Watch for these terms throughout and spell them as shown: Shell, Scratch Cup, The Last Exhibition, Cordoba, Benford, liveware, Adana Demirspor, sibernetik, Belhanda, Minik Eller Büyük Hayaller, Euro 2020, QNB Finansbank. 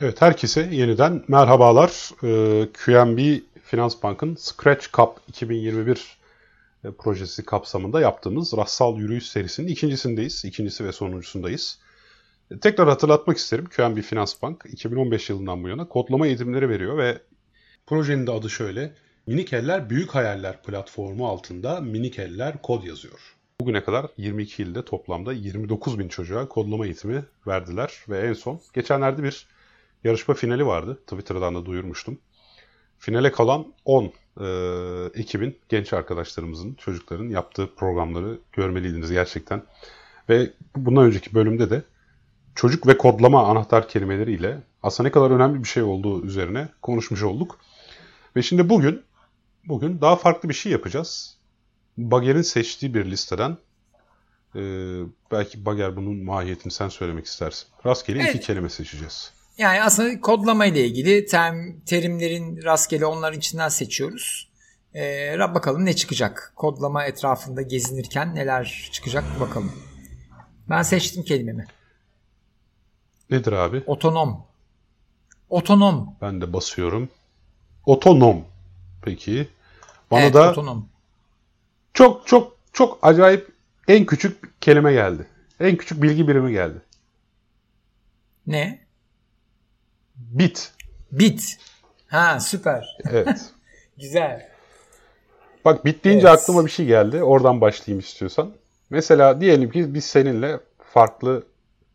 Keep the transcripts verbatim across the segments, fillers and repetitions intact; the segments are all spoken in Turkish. Evet, herkese yeniden merhabalar. Q N B Finansbank'ın Scratch Cup iki bin yirmi bir projesi kapsamında yaptığımız rastsal yürüyüş serisinin ikincisindeyiz. İkincisi ve sonuncusundayız. Tekrar hatırlatmak isterim. Q N B Finansbank iki bin on beş yılından bu yana kodlama eğitimleri veriyor ve projenin de adı şöyle: Minik Eller Büyük Hayaller platformu altında Minik Eller kod yazıyor. Bugüne kadar yirmi iki ilde toplamda yirmi dokuz bin çocuğa kodlama eğitimi verdiler ve en son geçenlerde bir yarışma finali vardı. Twitter'dan da duyurmuştum. Finale kalan on e, ekibin, genç arkadaşlarımızın, çocukların yaptığı programları görmeliydiniz gerçekten. Ve bundan önceki bölümde de çocuk ve kodlama anahtar kelimeleriyle aslında ne kadar önemli bir şey olduğu üzerine konuşmuş olduk. Ve şimdi bugün, bugün daha farklı bir şey yapacağız. Bager'in seçtiği bir listeden, e, belki Bager bunun mahiyetini sen söylemek istersin. Rastgele evet. iki kelime seçeceğiz. Yani aslında kodlama ile ilgili term, terimlerin rastgele onların içinden seçiyoruz. Ee, bakalım ne çıkacak? Kodlama etrafında gezinirken neler çıkacak bakalım. Ben seçtim kelimemi. Nedir abi? Otonom. Otonom. Ben de basıyorum. Otonom. Peki. Bana evet, da otonom. Çok çok çok acayip en küçük kelime geldi. En küçük bilgi birimi geldi. Ne? Bit. Bit. Ha, süper. Evet. Güzel. Bak, bit deyince evet. aklıma bir şey geldi. Oradan başlayayım istiyorsan. Mesela diyelim ki biz seninle farklı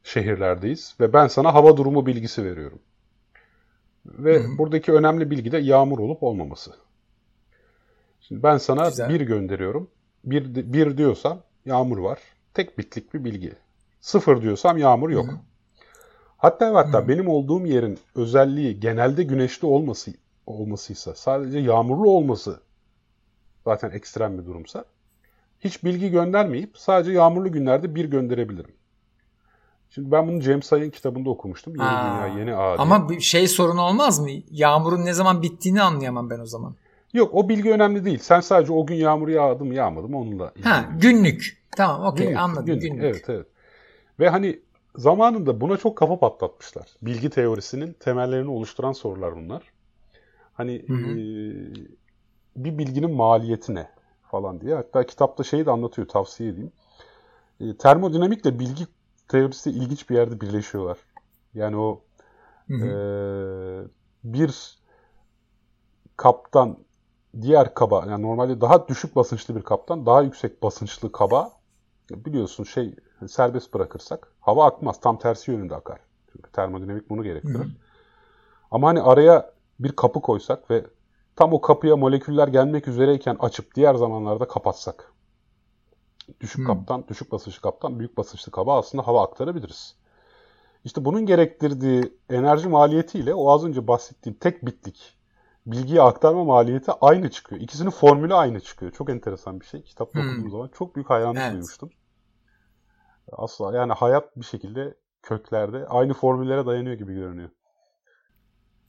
şehirlerdeyiz ve ben sana hava durumu bilgisi veriyorum. Ve Hı-hı. buradaki önemli bilgi de yağmur olup olmaması. Şimdi ben sana Güzel. bir gönderiyorum. Bir, bir diyorsam yağmur var. Tek bitlik bir bilgi. Sıfır diyorsam yağmur yok. Hı-hı. Hatta hatta hmm. benim olduğum yerin özelliği genelde güneşli olması olmasıysa, sadece yağmurlu olması zaten ekstrem bir durumsa, hiç bilgi göndermeyip sadece yağmurlu günlerde bir gönderebilirim. Şimdi ben bunu James Say'ın kitabında okumuştum. Yeni Aa, Dünya, Yeni Ağ. Ama şey sorunu olmaz mı? Yağmurun ne zaman bittiğini anlayamam ben o zaman. Yok, o bilgi önemli değil. Sen sadece o gün yağmur yağdı mı yağmadı mı onunla ilgili. Ha, günlük. Tamam, okey, anladım. Günlük. günlük. Evet, evet. Ve hani zamanında buna çok kafa patlatmışlar. Bilgi teorisinin temellerini oluşturan sorular bunlar. Hani hı hı. E, bir bilginin maliyeti ne falan diye. Hatta kitapta şeyi de anlatıyor, tavsiye edeyim. E, termodinamikle bilgi teorisi ilginç bir yerde birleşiyorlar. Yani o hı hı. E, bir kaptan diğer kaba, yani normalde daha düşük basınçlı bir kaptan daha yüksek basınçlı kaba, biliyorsun şey, serbest bırakırsak hava akmaz. Tam tersi yönünde akar. Çünkü termodinamik bunu gerektirir. Hı-hı. Ama hani araya bir kapı koysak ve tam o kapıya moleküller gelmek üzereyken açıp diğer zamanlarda kapatsak. Düşük Hı-hı. kaptan, düşük basınçlı kaptan, büyük basınçlı kaba aslında hava aktarabiliriz. İşte bunun gerektirdiği enerji maliyetiyle o az önce bahsettiğim tek bitlik bilgiyi aktarma maliyeti aynı çıkıyor. İkisinin formülü aynı çıkıyor. Çok enteresan bir şey. Kitapta Hı-hı. okuduğum zaman çok büyük hayranlık evet. duymuştum. Asla, yani hayat bir şekilde köklerde aynı formüllere dayanıyor gibi görünüyor.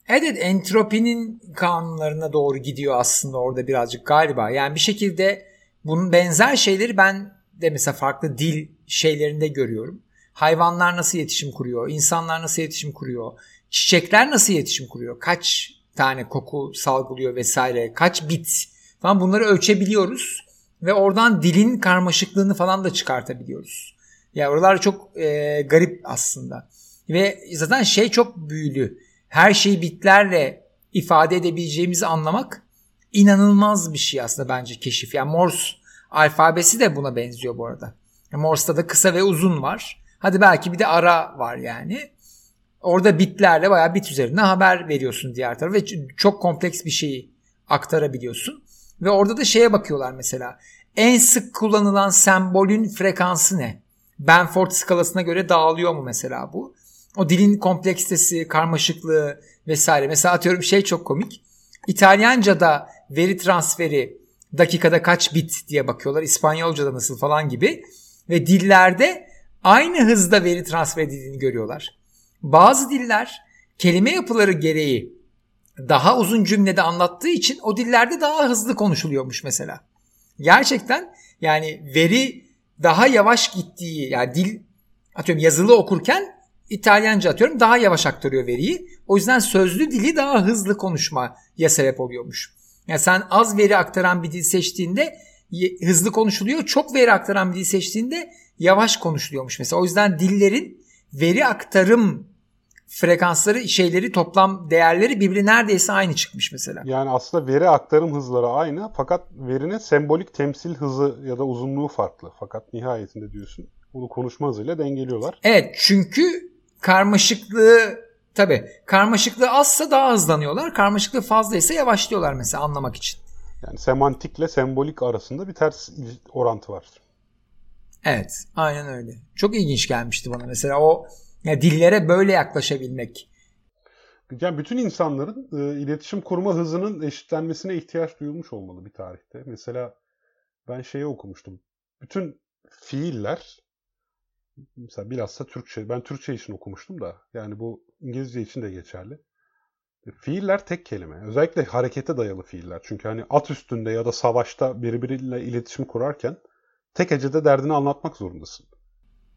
Evet, entropinin kanunlarına doğru gidiyor aslında orada birazcık galiba. Yani bir şekilde bunun benzer şeyleri ben de mesela farklı dil şeylerinde görüyorum. Hayvanlar nasıl iletişim kuruyor? İnsanlar nasıl iletişim kuruyor? Çiçekler nasıl iletişim kuruyor? Kaç tane koku salgılıyor vesaire? Kaç bit falan, bunları ölçebiliyoruz ve oradan dilin karmaşıklığını falan da çıkartabiliyoruz. Ya oralar çok e, garip aslında. Ve zaten şey çok büyülü. Her şeyi bitlerle ifade edebileceğimizi anlamak inanılmaz bir şey aslında, bence keşif. Yani Morse alfabesi de buna benziyor bu arada. Morse'da da kısa ve uzun var. Hadi belki bir de ara var yani. Orada bitlerle bayağı bit üzerine haber veriyorsun diğer tarafa. Ve çok kompleks bir şeyi aktarabiliyorsun. Ve orada da şeye bakıyorlar mesela. En sık kullanılan sembolün frekansı ne? Benford skalasına göre dağılıyor mu mesela bu? O dilin kompleksitesi, karmaşıklığı vesaire. Mesela atıyorum şey çok komik. İtalyanca'da veri transferi dakikada kaç bit diye bakıyorlar. İspanyolca'da nasıl falan gibi. Ve dillerde aynı hızda veri transfer edildiğini görüyorlar. Bazı diller kelime yapıları gereği daha uzun cümlede anlattığı için o dillerde daha hızlı konuşuluyormuş mesela. Gerçekten yani veri daha yavaş gittiği, yani dil atıyorum yazılı okurken İtalyanca atıyorum daha yavaş aktarıyor veriyi. O yüzden sözlü dili daha hızlı konuşmaya sebep oluyormuş. Yani sen az veri aktaran bir dil seçtiğinde hızlı konuşuluyor. Çok veri aktaran bir dil seçtiğinde yavaş konuşuluyormuş mesela. O yüzden dillerin veri aktarım frekansları, şeyleri, toplam değerleri birbiri neredeyse aynı çıkmış mesela. Yani aslında veri aktarım hızları aynı fakat verinin sembolik temsil hızı ya da uzunluğu farklı. Fakat nihayetinde diyorsun bunu konuşma hızıyla dengeliyorlar. Evet, çünkü karmaşıklığı tabii karmaşıklığı azsa daha hızlanıyorlar. Karmaşıklığı fazlaysa yavaşlıyorlar mesela anlamak için. Yani semantikle sembolik arasında bir ters orantı var. Evet, aynen öyle. Çok ilginç gelmişti bana mesela o yani dillere böyle yaklaşabilmek. Yani bütün insanların e, iletişim kurma hızının eşitlenmesine ihtiyaç duyulmuş olmalı bir tarihte. Mesela ben şeyi okumuştum. Bütün fiiller mesela bilhassa Türkçe, ben Türkçe için okumuştum da yani bu İngilizce için de geçerli. Fiiller tek kelime. Özellikle harekete dayalı fiiller. Çünkü hani at üstünde ya da savaşta birbiriyle iletişim kurarken tek hecede derdini anlatmak zorundasın.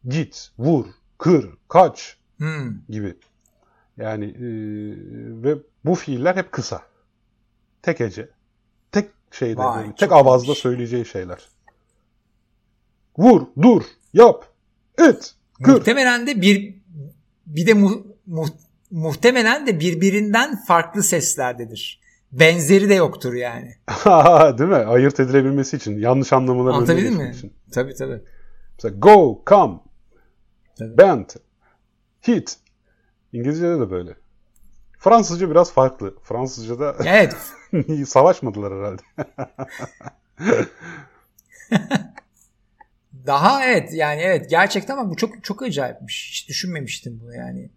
Git, vur, kır, kaç hmm. gibi. Yani e, ve bu fiiller hep kısa. Tek hece. Tek şeyde, Vay, yani, tek avazda şey. söyleyeceği şeyler. Vur, dur, yap, et, kır. Muhtemelen de bir bir de mu, mu, muhtemelen de birbirinden farklı seslerdedir. Benzeri de yoktur yani. Değil mi? Ayırt edilebilmesi için. Yanlış anlamaları önlemek mi? için. Tabii tabii. Mesela go, come, tabii. bend, hit. İngilizce'de de böyle. Fransızca biraz farklı. Fransızca'da evet. savaşmadılar herhalde. Daha evet yani evet gerçekten ama bu çok çok acayipmiş. Hiç düşünmemiştim bunu yani.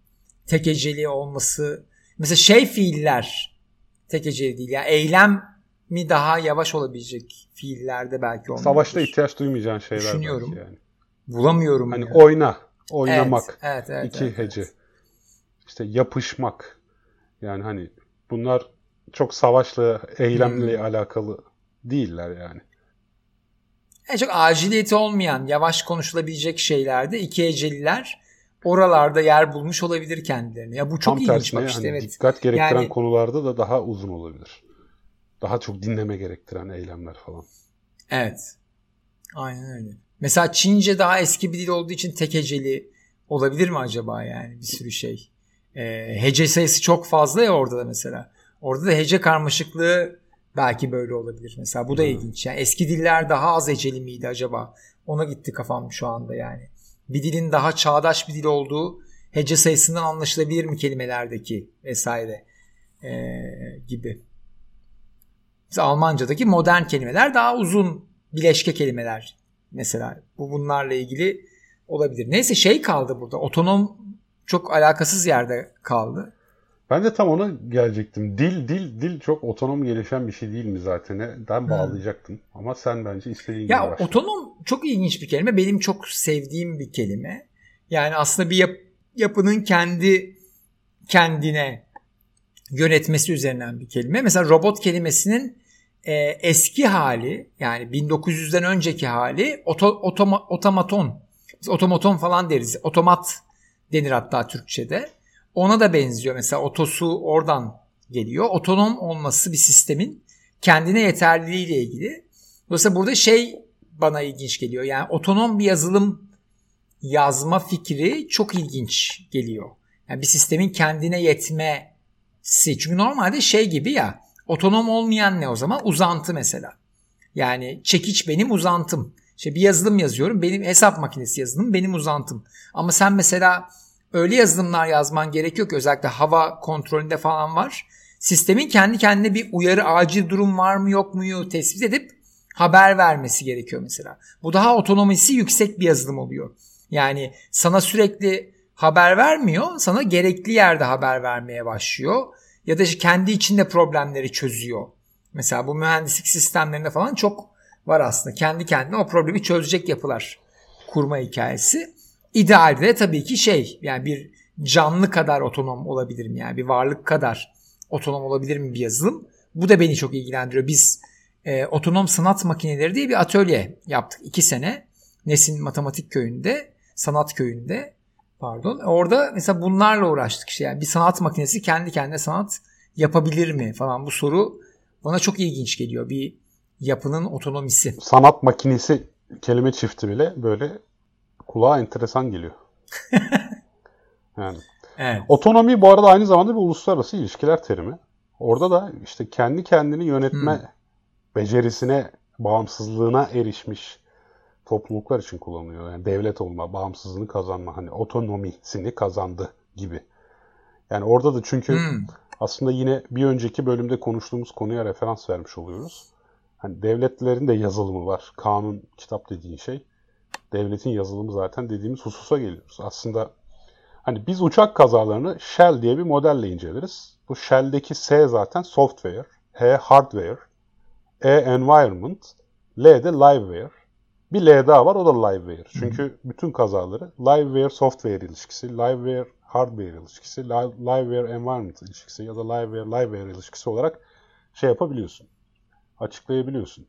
Tek heceli olması. Mesela şey fiiller tek heceli değil. Yani eylem mi daha yavaş olabilecek fiillerde belki olmalıdır. Savaşta ihtiyaç duymayacağın şeyler. Düşünüyorum. Yani. Bulamıyorum. Hani yani. oyna, oynamak. Evet, evet, evet, iki evet, hece. Evet. İşte yapışmak. Yani hani bunlar çok savaşla, eylemle hmm. alakalı değiller yani. Yani çok aciliyeti olmayan, yavaş konuşulabilecek şeylerde iki heceliler oralarda yer bulmuş olabilir kendilerine. Ya bu çok Tam ilginç bak işte. Hani evet. Dikkat gerektiren yani, konularda da daha uzun olabilir. Daha çok dinleme gerektiren eylemler falan. Evet. Aynen öyle. Mesela Çince daha eski bir dil olduğu için tek heceli olabilir mi acaba yani bir sürü şey. Ee, hece sayısı çok fazla ya orada da mesela. Orada da hece karmaşıklığı belki böyle olabilir mesela. Bu da hmm. ilginç. Yani eski diller daha az heceli miydi acaba? Ona gitti kafam şu anda yani. Bir dilin daha çağdaş bir dil olduğu hece sayısından anlaşılabilir mi kelimelerdeki vesaire ee, gibi. Mesela Almanca'daki modern kelimeler daha uzun bileşke kelimeler mesela. Bu bunlarla ilgili olabilir. Neyse şey kaldı burada. Otonom çok alakasız yerde kaldı. Ben de tam ona gelecektim. Dil dil dil çok otonom gelişen bir şey değil mi zaten? Ben bağlayacaktım. Hmm. Ama sen bence istediğin gibi başla. Ya otonom çok ilginç bir kelime. Benim çok sevdiğim bir kelime. Yani aslında bir yap, yapının kendi kendine yönetmesi üzerinden bir kelime. Mesela robot kelimesinin e, eski hali yani bin dokuz yüzden önceki hali oto, otoma, otomaton. Biz otomaton falan deriz. Otomat denir hatta Türkçe'de. Ona da benziyor mesela otosu oradan geliyor. Otonom olması bir sistemin kendine yeterliliğiyle ilgili. Dolayısıyla burada şey bana ilginç geliyor. Yani otonom bir yazılım yazma fikri çok ilginç geliyor. Yani bir sistemin kendine yetmesi. Çünkü normalde şey gibi ya otonom olmayan ne o zaman? Uzantı mesela. Yani çekiç benim uzantım. İşte bir yazılım yazıyorum. Benim hesap makinesi yazılım benim uzantım. Ama sen mesela öyle yazılımlar yazman gerekiyor ki özellikle hava kontrolünde falan var. Sistemin kendi kendine bir uyarı, acil durum var mı yok muyu tespit edip haber vermesi gerekiyor mesela. Bu daha otonomisi yüksek bir yazılım oluyor. Yani sana sürekli haber vermiyor, sana gerekli yerde haber vermeye başlıyor. Ya da işte kendi içinde problemleri çözüyor. Mesela bu mühendislik sistemlerinde falan çok var aslında. Kendi kendine o problemi çözecek yapılar kurma hikayesi. İdealde tabii ki şey yani bir canlı kadar otonom olabilir mi? Yani bir varlık kadar otonom olabilir mi bir yazılım? Bu da beni çok ilgilendiriyor. Biz e, otonom sanat makineleri diye bir atölye yaptık. iki sene Nesin Matematik Köyü'nde, Sanat Köyü'nde. Pardon. Orada mesela bunlarla uğraştık işte. Yani bir sanat makinesi kendi kendine sanat yapabilir mi falan, bu soru bana çok ilginç geliyor. Bir yapının otonomisi. Sanat makinesi kelime çifti bile böyle kulağa enteresan geliyor. Yani. Evet. Otonomi bu arada aynı zamanda bir uluslararası ilişkiler terimi. Orada da işte kendi kendini yönetme hmm. becerisine, bağımsızlığına erişmiş topluluklar için kullanılıyor. Yani devlet olma, bağımsızlığını kazanma, hani otonomisini kazandı gibi. Yani orada da çünkü hmm. aslında yine bir önceki bölümde konuştuğumuz konuya referans vermiş oluyoruz. Hani devletlerin de yazılımı var. Kanun, kitap dediğin şey. Devletin yazılımı zaten dediğimiz hususa geliyoruz. Aslında hani biz uçak kazalarını Shell diye bir modelle inceleriz. Bu Shell'deki S zaten software, H hardware, E environment, L de liveware. Bir L daha var, o da liveware. Çünkü bütün kazaları liveware software ilişkisi, liveware hardware ilişkisi, liveware environment ilişkisi ya da liveware liveware ilişkisi olarak şey yapabiliyorsun. Açıklayabiliyorsun.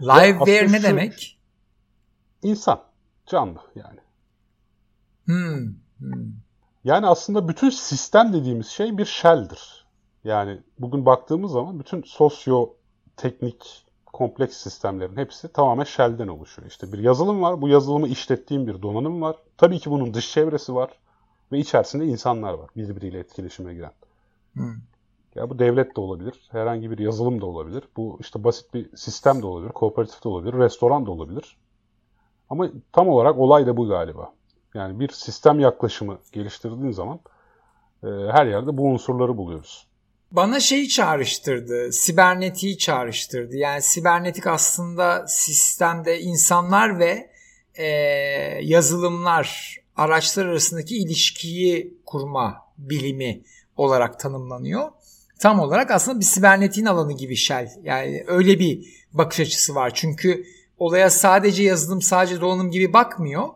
Liveware ne demek? İnsan, canlı yani. Hmm. Hmm. Yani aslında bütün sistem dediğimiz şey bir shell'dir. Yani bugün baktığımız zaman bütün sosyo-teknik kompleks sistemlerin hepsi tamamen shell'den oluşuyor. İşte bir yazılım var, bu yazılımı işlettiğim bir donanım var. Tabii ki bunun dış çevresi var ve içerisinde insanlar var birbiriyle etkileşime giren. Hmm. Ya bu devlet de olabilir, herhangi bir yazılım da olabilir. Bu işte basit bir sistem de olabilir, kooperatif de olabilir, restoran da olabilir. Ama tam olarak olay da bu galiba. Yani bir sistem yaklaşımı geliştirdiğin zaman e, her yerde bu unsurları buluyoruz. Bana şeyi çağrıştırdı, sibernetiği çağrıştırdı. Yani sibernetik aslında sistemde insanlar ve e, yazılımlar, araçlar arasındaki ilişkiyi kurma bilimi olarak tanımlanıyor. Tam olarak aslında bir sibernetiğin alanı gibi Shell. Yani öyle bir bakış açısı var. Çünkü olaya sadece yazılım, sadece donanım gibi bakmıyor.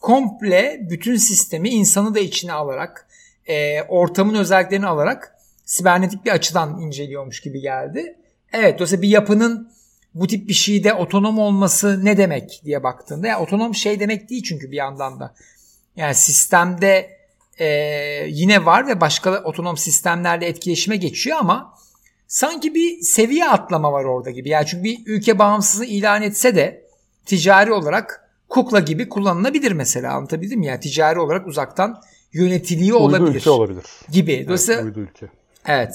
Komple bütün sistemi, insanı da içine alarak, e, ortamın özelliklerini alarak sibernetik bir açıdan inceliyormuş gibi geldi. Evet, dolayısıyla bir yapının bu tip bir şeyde otonom olması ne demek diye baktığında, yani otonom şey demek değil çünkü bir yandan da. Yani sistemde e, yine var ve başka otonom sistemlerle etkileşime geçiyor ama sanki bir seviye atlama var orada gibi. Yani çünkü bir ülke bağımsızlığı ilan etse de ticari olarak kukla gibi kullanılabilir mesela, anlatabildim mi? Yani ticari olarak uzaktan yönetiliyor uydu olabilir. Uydu ülke olabilir. Gibi. Dolayısıyla, evet, uydu ülke. Evet.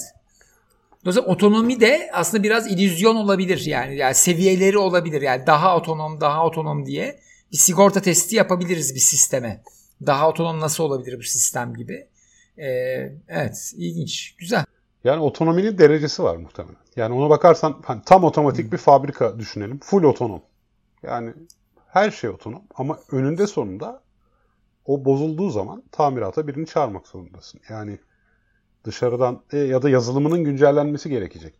Dolayısıyla otonomi de aslında biraz illüzyon olabilir yani. Yani seviyeleri olabilir. Yani daha otonom, daha otonom diye bir sigorta testi yapabiliriz bir sisteme. Daha otonom nasıl olabilir bu sistem gibi. Ee, evet, ilginç, güzel. Yani otonominin derecesi var muhtemelen. Yani ona bakarsan hani tam otomatik hmm. bir fabrika düşünelim. Full otonom. Yani her şey otonom ama önünde sonunda o bozulduğu zaman tamirata birini çağırmak zorundasın. Yani dışarıdan e, ya da yazılımının güncellenmesi gerekecek.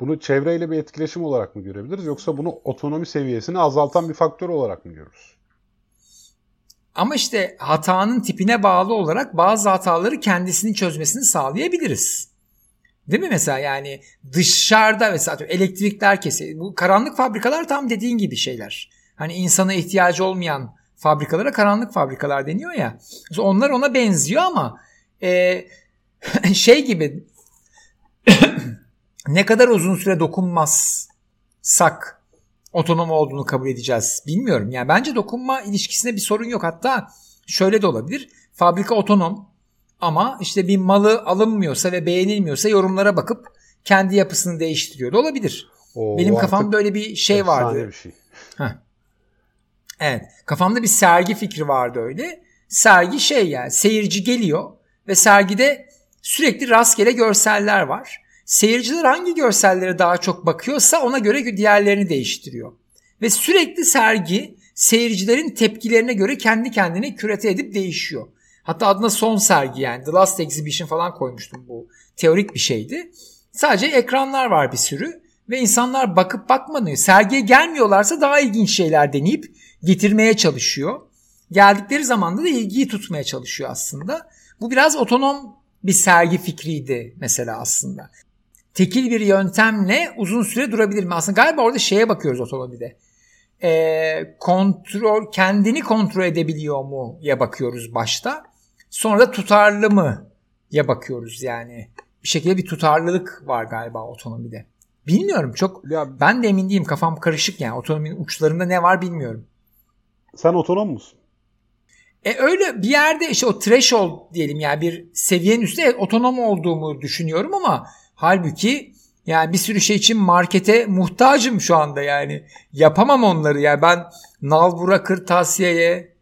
Bunu çevreyle bir etkileşim olarak mı görebiliriz yoksa bunu otonomi seviyesini azaltan bir faktör olarak mı görürüz? Ama işte hatanın tipine bağlı olarak bazı hataları kendisini çözmesini sağlayabiliriz. Değil mi mesela, yani dışarıda mesela elektrikler kesildi. Bu karanlık fabrikalar tam dediğin gibi şeyler. Hani insana ihtiyacı olmayan fabrikalara karanlık fabrikalar deniyor ya. Onlar ona benziyor ama e, şey gibi ne kadar uzun süre dokunmazsak otonom olduğunu kabul edeceğiz bilmiyorum. Yani bence dokunma ilişkisinde bir sorun yok. Hatta şöyle de olabilir. Fabrika otonom ama işte bir malı alınmıyorsa ve beğenilmiyorsa yorumlara bakıp kendi yapısını değiştiriyor da olabilir. Oo, benim kafamda öyle bir şey vardı. Bir şey. Heh. Evet, kafamda bir sergi fikri vardı öyle. Sergi şey yani seyirci geliyor ve sergide sürekli rastgele görseller var. Seyirciler hangi görsellere daha çok bakıyorsa ona göre diğerlerini değiştiriyor. Ve sürekli sergi seyircilerin tepkilerine göre kendi kendine kürate edip değişiyor. Hatta adına son sergi yani The Last Exhibition falan koymuştum, bu teorik bir şeydi. Sadece ekranlar var bir sürü ve insanlar bakıp bakmıyor. Sergiye gelmiyorlarsa daha ilginç şeyler deneyip getirmeye çalışıyor. Geldikleri zaman da ilgiyi tutmaya çalışıyor aslında. Bu biraz otonom bir sergi fikriydi mesela aslında. Tekil bir yöntemle uzun süre durabilir mi? Aslında galiba orada şeye bakıyoruz otonomide. E, kontrol, kendini kontrol edebiliyor mu'ya bakıyoruz başta. Sonra tutarlı mı ya bakıyoruz yani. Bir şekilde bir tutarlılık var galiba otonomide. Bilmiyorum çok. Ya, ben de emin değilim. Kafam karışık yani. Otonominin uçlarında ne var bilmiyorum. Sen otonom musun? E öyle bir yerde işte o threshold diyelim yani bir seviyenin üstünde evet, otonom olduğumu düşünüyorum ama halbuki yani bir sürü şey için markete muhtacım şu anda yani. Yapamam onları ya. Yani ben nalbura kırtasiyeye.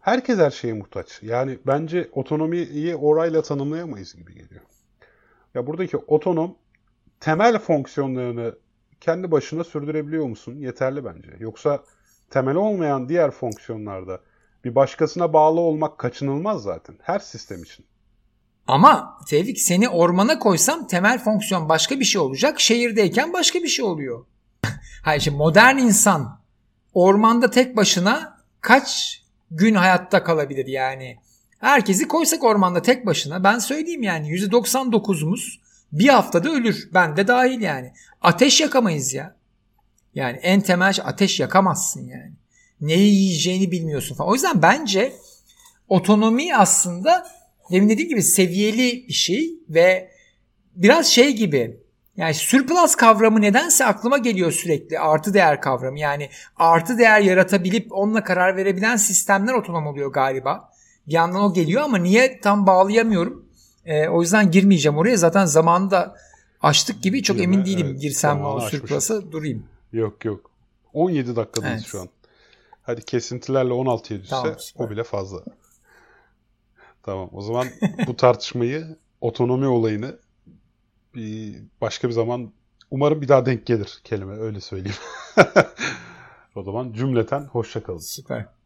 Herkes her şeye muhtaç. Yani bence otonomiyi orayla tanımlayamayız gibi geliyor. Ya buradaki otonom temel fonksiyonlarını kendi başına sürdürebiliyor musun? Yeterli bence. Yoksa temel olmayan diğer fonksiyonlarda bir başkasına bağlı olmak kaçınılmaz zaten. Her sistem için. Ama Tevfik seni ormana koysam temel fonksiyon başka bir şey olacak. Şehirdeyken başka bir şey oluyor. Hayır şimdi modern insan ormanda tek başına kaç gün hayatta kalabilir yani. Herkesi koysak ormanda tek başına ben söyleyeyim yani yüzde doksan dokuzumuz bir haftada ölür. Ben de dahil yani. Ateş yakamayız ya. Yani en temel şey ateş yakamazsın yani. Neyi yiyeceğini bilmiyorsun falan. O yüzden bence otonomi aslında demin dediğim gibi seviyeli bir şey ve biraz şey gibi yani surplus kavramı nedense aklıma geliyor sürekli. Artı değer kavramı yani artı değer yaratabilip onunla karar verebilen sistemler otonom oluyor galiba. Bir yandan o geliyor ama niye tam bağlayamıyorum. E, o yüzden girmeyeceğim oraya. Zaten zamanı da açtık gibi çok değil emin mi? Değilim evet, girsem o surplus'a durayım. Yok yok. on yedi dakikadayız evet. Şu an. Hadi kesintilerle on altıya düşse tamam, o bile fazla. Tamam o zaman bu tartışmayı otonomi olayını bir başka bir zaman umarım bir daha denk gelir kelime öyle söyleyeyim. O zaman cümleten hoşça kalın. Süper.